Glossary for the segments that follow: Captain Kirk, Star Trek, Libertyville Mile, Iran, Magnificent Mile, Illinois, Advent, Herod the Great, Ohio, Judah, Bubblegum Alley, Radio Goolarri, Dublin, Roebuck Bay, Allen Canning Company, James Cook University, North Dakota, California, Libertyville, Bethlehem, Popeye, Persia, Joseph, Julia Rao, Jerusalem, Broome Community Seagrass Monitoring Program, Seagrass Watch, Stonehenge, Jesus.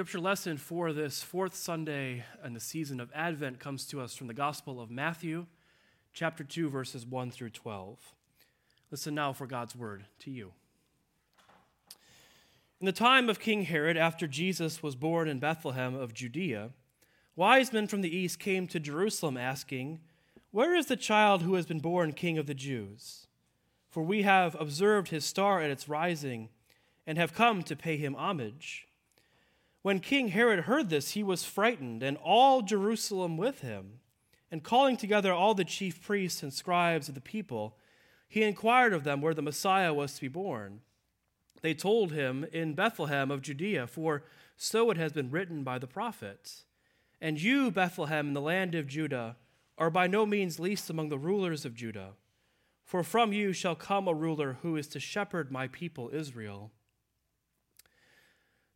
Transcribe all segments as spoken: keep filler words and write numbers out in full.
Scripture lesson for this fourth Sunday in the season of Advent comes to us from the Gospel of Matthew, chapter two, verses one through twelve. Listen now for God's word to you. In the time of King Herod, after Jesus was born in Bethlehem of Judea, wise men from the east came to Jerusalem asking, "Where is the child who has been born King of the Jews? For we have observed his star at its rising and have come to pay him homage." When King Herod heard this, he was frightened, and all Jerusalem with him. And calling together all the chief priests and scribes of the people, he inquired of them where the Messiah was to be born. They told him, "In Bethlehem of Judea, for so it has been written by the prophet. And you, Bethlehem, in the land of Judah, are by no means least among the rulers of Judah. For from you shall come a ruler who is to shepherd my people Israel."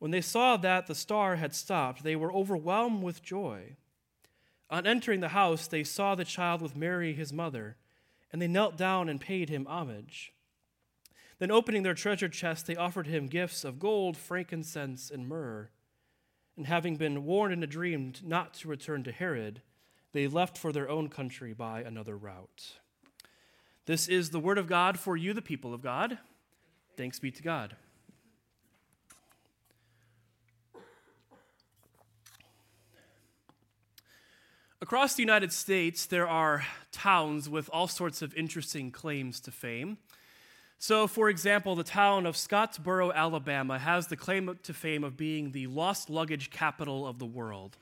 When they saw that the star had stopped, they were overwhelmed with joy. On entering the house, they saw the child with Mary, his mother, and they knelt down and paid him homage. Then opening their treasure chest, they offered him gifts of gold, frankincense, and myrrh. And having been warned in a dream not to return to Herod, they left for their own country by another route. This is the word of God for you, the people of God. Thanks be to God. Across the United States, there are towns with all sorts of interesting claims to fame. So, for example, the town of Scottsboro, Alabama, has the claim to fame of being the lost luggage capital of the world.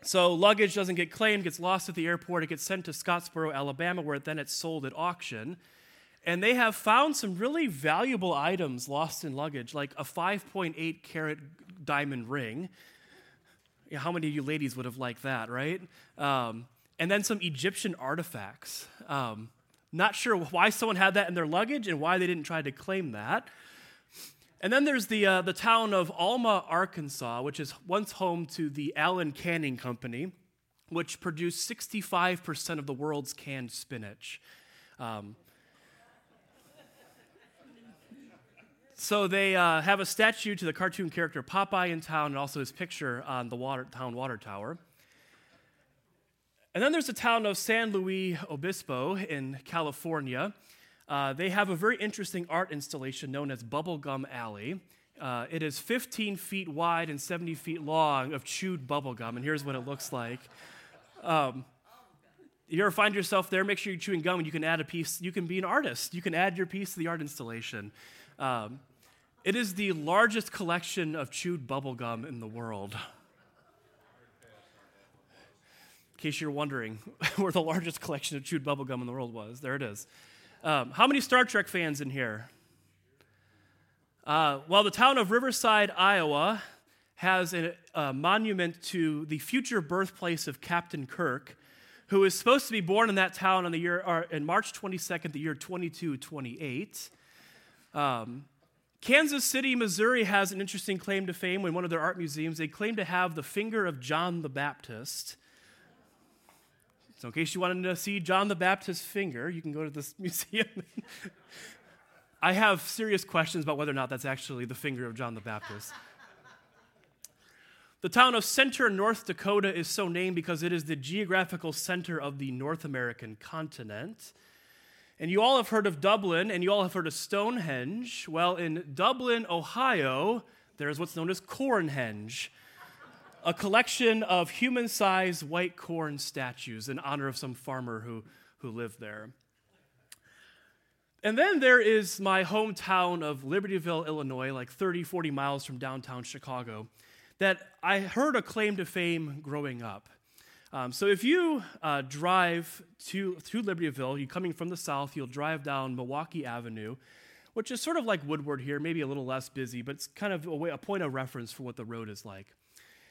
So, luggage doesn't get claimed, gets lost at the airport, it gets sent to Scottsboro, Alabama, where then it's sold at auction. And they have found some really valuable items lost in luggage, like a five point eight carat diamond ring. How many of you ladies would have liked that, right? Um, and then some Egyptian artifacts. Um, not sure why someone had that in their luggage and why they didn't try to claim that. And then there's the uh, the town of Alma, Arkansas, which is once home to the Allen Canning Company, which produced sixty-five percent of the world's canned spinach. Um, So they uh, have a statue to the cartoon character Popeye in town and also his picture on the water, town water tower. And then there's the town of San Luis Obispo in California. Uh, they have a very interesting art installation known as Bubblegum Alley. Uh, it is fifteen feet wide and seventy feet long of chewed bubblegum, and here's what it looks like. Um, you ever find yourself there, make sure you're chewing gum and you can add a piece. You can be an artist. You can add your piece to the art installation. Um, it is the largest collection of chewed bubblegum in the world. In case you're wondering where the largest collection of chewed bubblegum in the world was, there it is. Um, how many Star Trek fans in here? Uh, well, the town of Riverside, Iowa, has a, a monument to the future birthplace of Captain Kirk, who is supposed to be born in that town on the year or in March twenty-second, the year twenty-two twenty-eight. Um, Kansas City, Missouri has an interesting claim to fame. In one of their art museums, they claim to have the finger of John the Baptist. So in case you wanted to see John the Baptist's finger, you can go to this museum. I have serious questions about whether or not that's actually the finger of John the Baptist. The town of Center, North Dakota is so named because it is the geographical center of the North American continent. And you all have heard of Dublin, and you all have heard of Stonehenge. Well, in Dublin, Ohio, there is what's known as Cornhenge, a collection of human-sized white corn statues in honor of some farmer who, who lived there. And then there is my hometown of Libertyville, Illinois, like thirty, forty miles from downtown Chicago, that I heard a claim to fame growing up. Um, so if you uh, drive to through Libertyville, you're coming from the south, you'll drive down Milwaukee Avenue, which is sort of like Woodward here, maybe a little less busy, but it's kind of a, way, a point of reference for what the road is like.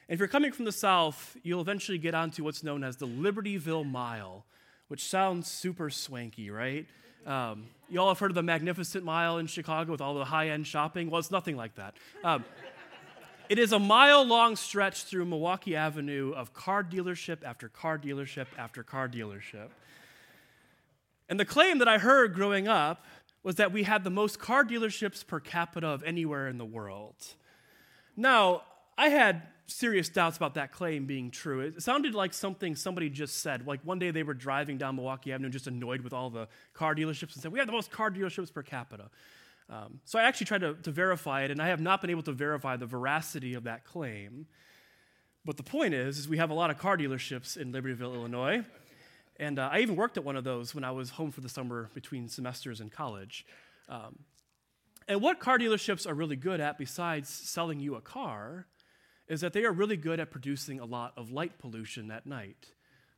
And if you're coming from the south, you'll eventually get onto what's known as the Libertyville Mile, which sounds super swanky, right? Um, you all have heard of the Magnificent Mile in Chicago with all the high-end shopping. Well, it's nothing like that. Um, it is a mile-long stretch through Milwaukee Avenue of car dealership after car dealership after car dealership. And the claim that I heard growing up was that we had the most car dealerships per capita of anywhere in the world. Now, I had serious doubts about that claim being true. It sounded like something somebody just said. Like one day they were driving down Milwaukee Avenue just annoyed with all the car dealerships and said, we have the most car dealerships per capita. Um, so I actually tried to, to verify it, and I have not been able to verify the veracity of that claim. But the point is, is we have a lot of car dealerships in Libertyville, Illinois. And uh, I even worked at one of those when I was home for the summer between semesters in college. Um, and what car dealerships are really good at, besides selling you a car, is that they are really good at producing a lot of light pollution at night.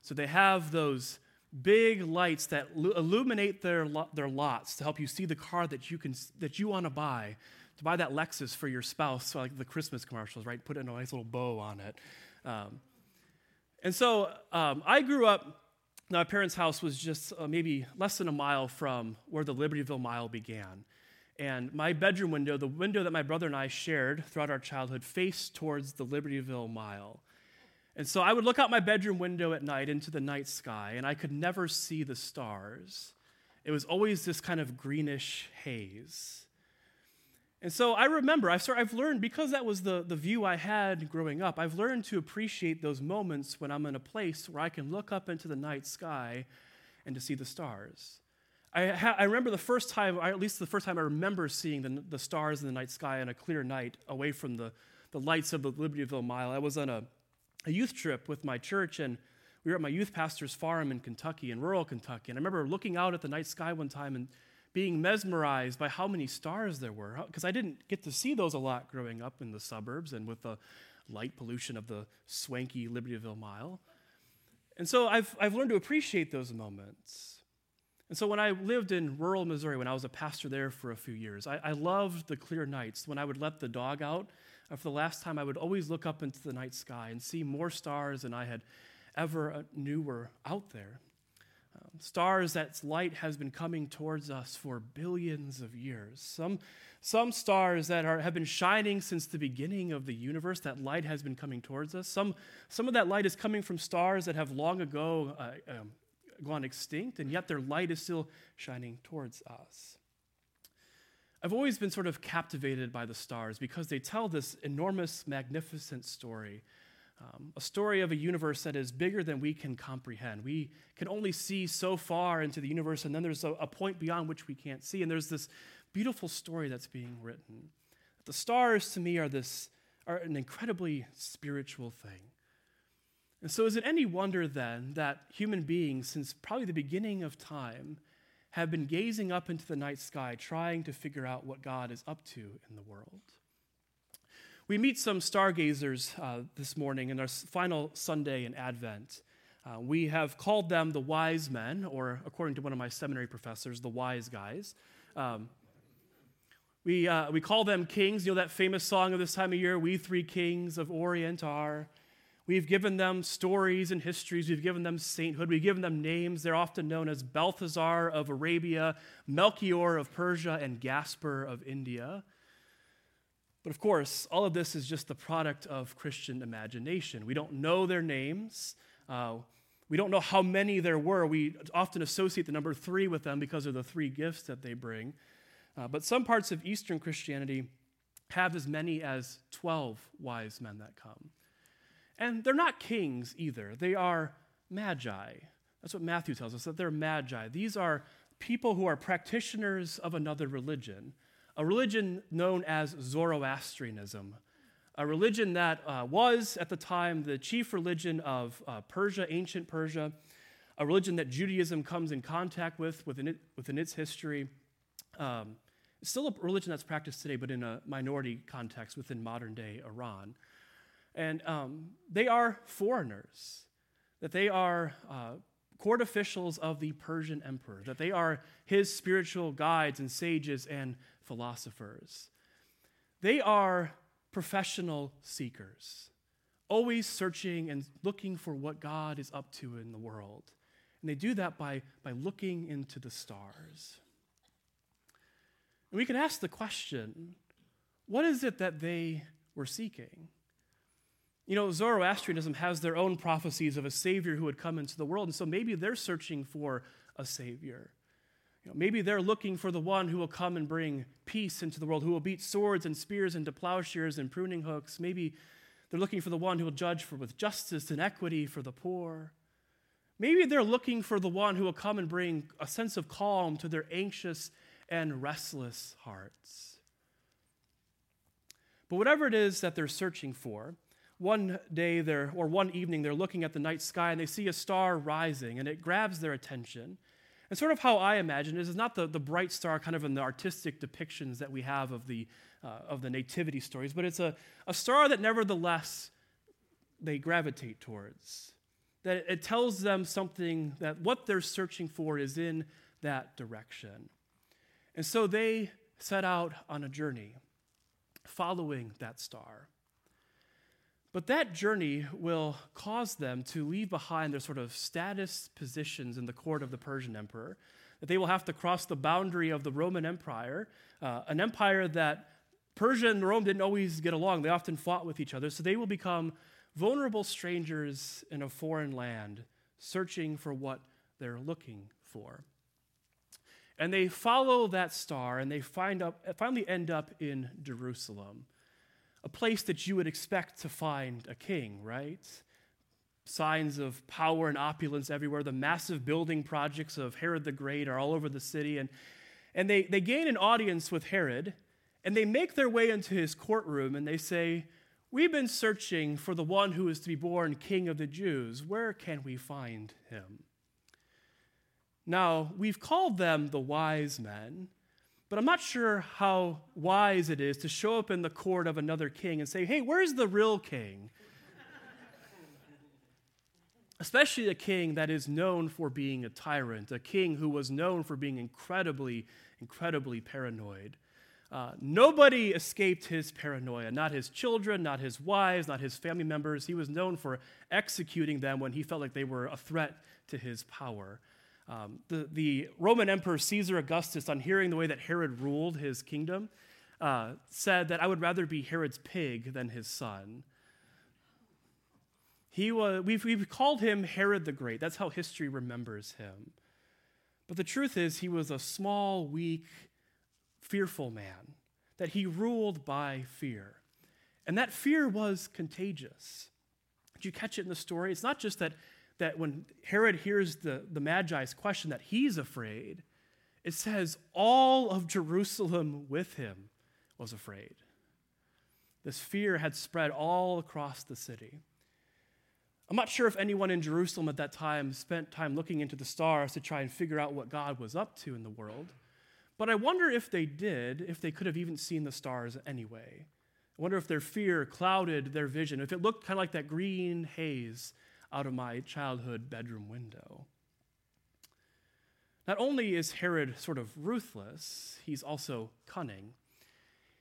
So they have those big lights that l- illuminate their lo- their lots to help you see the car that you can that you want to buy, to buy that Lexus for your spouse, so like the Christmas commercials, right? Put in a nice little bow on it. Um, and so um, I grew up. Now, my parents' house was just uh, maybe less than a mile from where the Libertyville Mile began. And my bedroom window, the window that my brother and I shared throughout our childhood, faced towards the Libertyville Mile. And so I would look out my bedroom window at night into the night sky, and I could never see the stars. It was always this kind of greenish haze. And so I remember, I've, started, I've learned, because that was the, the view I had growing up, I've learned to appreciate those moments when I'm in a place where I can look up into the night sky and to see the stars. I, ha- I remember the first time, or at least the first time I remember seeing the, the stars in the night sky on a clear night away from the, the lights of the Libertyville Mile. I was on a, a youth trip with my church, and we were at my youth pastor's farm in Kentucky, in rural Kentucky. And I remember looking out at the night sky one time and being mesmerized by how many stars there were, because I didn't get to see those a lot growing up in the suburbs and with the light pollution of the swanky Libertyville Mile. And so I've I've learned to appreciate those moments. And so when I lived in rural Missouri, when I was a pastor there for a few years, I, I loved the clear nights. When I would let the dog out, for the last time, I would always look up into the night sky and see more stars than I had ever knew were out there. Stars that's light has been coming towards us for billions of years. Some, some stars that are, have been shining since the beginning of the universe, that light has been coming towards us. Some, some of that light is coming from stars that have long ago uh, um, gone extinct, and yet their light is still shining towards us. I've always been sort of captivated by the stars because they tell this enormous, magnificent story. Um, a story of a universe that is bigger than we can comprehend. We can only see so far into the universe, and then there's a, a point beyond which we can't see, and there's this beautiful story that's being written. The stars, to me, are this are an incredibly spiritual thing. And so is it any wonder, then, that human beings, since probably the beginning of time, have been gazing up into the night sky, trying to figure out what God is up to in the world? We meet some stargazers uh, this morning in our final Sunday in Advent. Uh, we have called them the wise men, or according to one of my seminary professors, the wise guys. Um, we uh, we call them kings. You know that famous song of this time of year, "We Three Kings of Orient Are." We've given them stories and histories. We've given them sainthood. We've given them names. They're often known as Balthazar of Arabia, Melchior of Persia, and Gaspar of India. But of course, all of this is just the product of Christian imagination. We don't know their names. Uh, we don't know how many there were. We often associate the number three with them because of the three gifts that they bring. Uh, but some parts of Eastern Christianity have as many as twelve wise men that come. And they're not kings either. They are magi. That's what Matthew tells us, that they're magi. These are people who are practitioners of another religion. A religion known as Zoroastrianism, a religion that uh, was, at the time, the chief religion of uh, Persia, ancient Persia, a religion that Judaism comes in contact with within, it, within its history. Um, it's still a religion that's practiced today, but in a minority context within modern-day Iran. And um, they are foreigners, that they are uh, court officials of the Persian emperor, that they are his spiritual guides and sages and philosophers. They are professional seekers. always searching and looking for what God is up to in the world. And they do that by, by looking into the stars. And we could ask the question, what is it that they were seeking? You know, Zoroastrianism has their own prophecies of a savior who would come into the world, and so maybe they're searching for a savior. You know, maybe they're looking for the one who will come and bring peace into the world, who will beat swords and spears into plowshares and pruning hooks. Maybe they're looking for the one who will judge for, with justice and equity for the poor. Maybe they're looking for the one who will come and bring a sense of calm to their anxious and restless hearts. But whatever it is that they're searching for, one day they're, or one evening they're looking at the night sky and they see a star rising and it grabs their attention. And sort of how I imagine it is not the, the bright star kind of in the artistic depictions that we have of the uh, of the nativity stories, but it's a, a star that nevertheless they gravitate towards. That it tells them something, that what they're searching for is in that direction. And so they set out on a journey following that star. But that journey will cause them to leave behind their sort of status positions in the court of the Persian emperor, that they will have to cross the boundary of the Roman Empire, uh, an empire that Persia and Rome didn't always get along. They often fought with each other, so they will become vulnerable strangers in a foreign land, searching for what they're looking for. And they follow that star, and they find up, finally end up in Jerusalem, a place that you would expect to find a king, right? Signs of power and opulence everywhere. The massive building projects of Herod the Great are all over the city. And, and they, they gain an audience with Herod, and they make their way into his courtroom, and they say, "We've been searching for the one who is to be born King of the Jews. Where can we find him?" Now, we've called them the wise men, but I'm not sure how wise it is to show up in the court of another king and say, "Hey, where's the real king?" Especially a king that is known for being a tyrant, a king who was known for being incredibly, incredibly paranoid. Uh, nobody escaped his paranoia, not his children, not his wives, not his family members. He was known for executing them when he felt like they were a threat to his power. Um, the, the Roman Emperor Caesar Augustus, on hearing the way that Herod ruled his kingdom, uh, said that "I would rather be Herod's pig than his son." He was, we've, we've called him Herod the Great. That's how history remembers him. But the truth is he was a small, weak, fearful man, that he ruled by fear. And that fear was contagious. Did you catch it in the story? It's not just that that when Herod hears the, the Magi's question that he's afraid, it says all of Jerusalem with him was afraid. This fear had spread all across the city. I'm not sure if anyone in Jerusalem at that time spent time looking into the stars to try and figure out what God was up to in the world, but I wonder if they did, if they could have even seen the stars anyway. I wonder if their fear clouded their vision, if it looked kind of like that green haze out of my childhood bedroom window. Not only is Herod sort of ruthless, he's also cunning.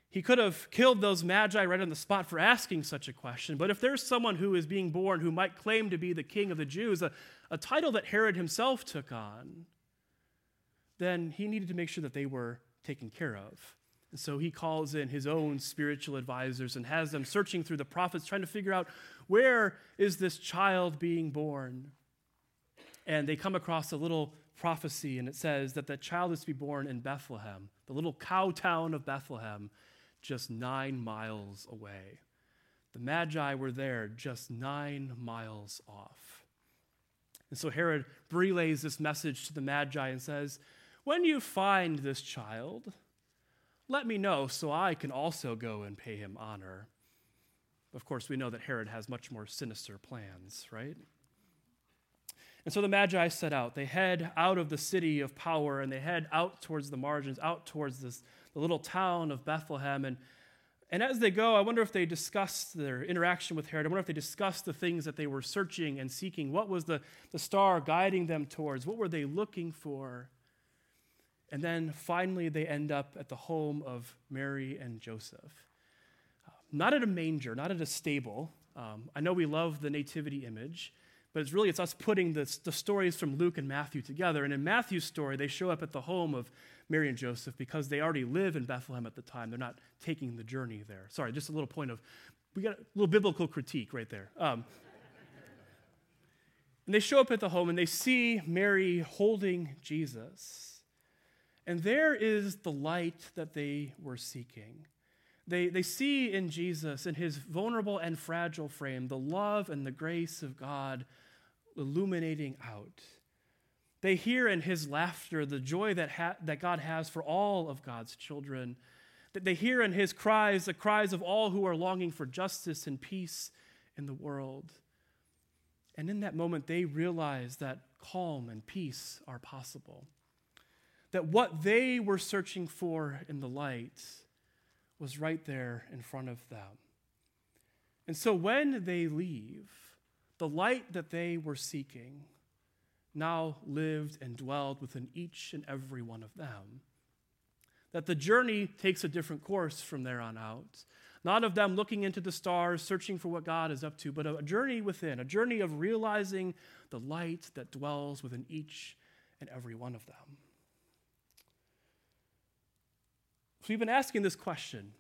He could have killed those Magi right on the spot for asking such a question, but if there's someone who is being born who might claim to be the king of the Jews, a, a title that Herod himself took on, then he needed to make sure that they were taken care of. And so he calls in his own spiritual advisors and has them searching through the prophets, trying to figure out, where is this child being born? And they come across a little prophecy, and it says that the child is to be born in Bethlehem, the little cow town of Bethlehem, just nine miles away. The Magi were there just nine miles off. And so Herod relays this message to the Magi and says, "When you find this child, let me know so I can also go and pay him honor." Of course, we know that Herod has much more sinister plans, right? And so the Magi set out. They head out of the city of power, and they head out towards the margins, out towards this, the little town of Bethlehem. And, and as they go, I wonder if they discussed their interaction with Herod. I wonder if they discussed the things that they were searching and seeking. What was the, the star guiding them towards? What were they looking for? And then finally they end up at the home of Mary and Joseph. Not at a manger, not at a stable, Um, I know we love the nativity image, but it's really, it's us putting this, the stories from Luke and Matthew together. And in Matthew's story, they show up at the home of Mary and Joseph because they already live in Bethlehem at the time. They're not taking the journey there. Sorry, just a little point of, we got a little biblical critique right there. Um, and they show up at the home and they see Mary holding Jesus. And there is the light that they were seeking. They, they see in Jesus, in his vulnerable and fragile frame, the love and the grace of God illuminating out. They hear in his laughter the joy that, ha- that God has for all of God's children. They hear in his cries the cries of all who are longing for justice and peace in the world. And in that moment, they realize that calm and peace are possible. That what they were searching for in the light was right there in front of them. And so when they leave, the light that they were seeking now lived and dwelled within each and every one of them. That the journey takes a different course from there on out. Not of them looking into the stars, searching for what God is up to, but a journey within, a journey of realizing the light that dwells within each and every one of them. So we've been asking this question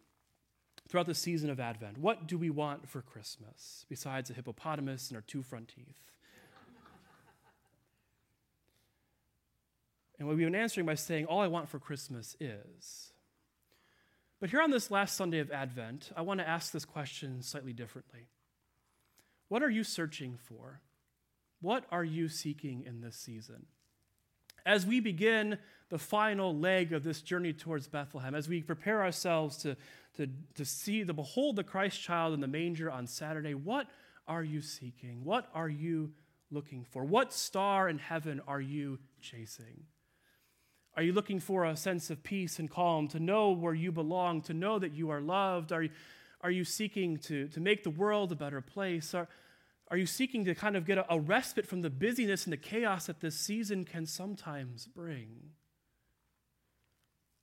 throughout the season of Advent. What do we want for Christmas besides a hippopotamus and our two front teeth? And we've been answering by saying, all I want for Christmas is. But here on this last Sunday of Advent, I want to ask this question slightly differently. What are you searching for? What are you seeking in this season? As we begin the final leg of this journey towards Bethlehem, as we prepare ourselves to, to, to see, to behold the Christ child in the manger on Saturday, what are you seeking? What are you looking for? What star in heaven are you chasing? Are you looking for a sense of peace and calm, to know where you belong, to know that you are loved? Are you, are you seeking to, to make the world a better place? Are, Are you seeking to kind of get a, a respite from the busyness and the chaos that this season can sometimes bring?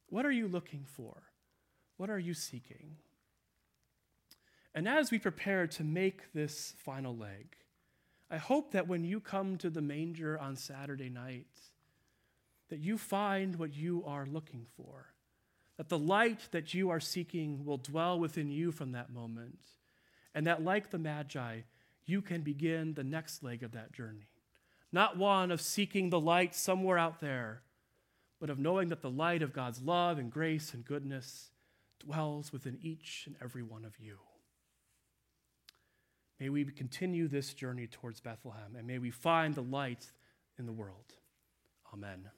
What are you looking for? What are you seeking? And as we prepare to make this final leg, I hope that when you come to the manger on Saturday night, that you find what you are looking for, that the light that you are seeking will dwell within you from that moment, and that like the Magi, you can begin the next leg of that journey. Not one of seeking the light somewhere out there, but of knowing that the light of God's love and grace and goodness dwells within each and every one of you. May we continue this journey towards Bethlehem, and may we find the light in the world. Amen.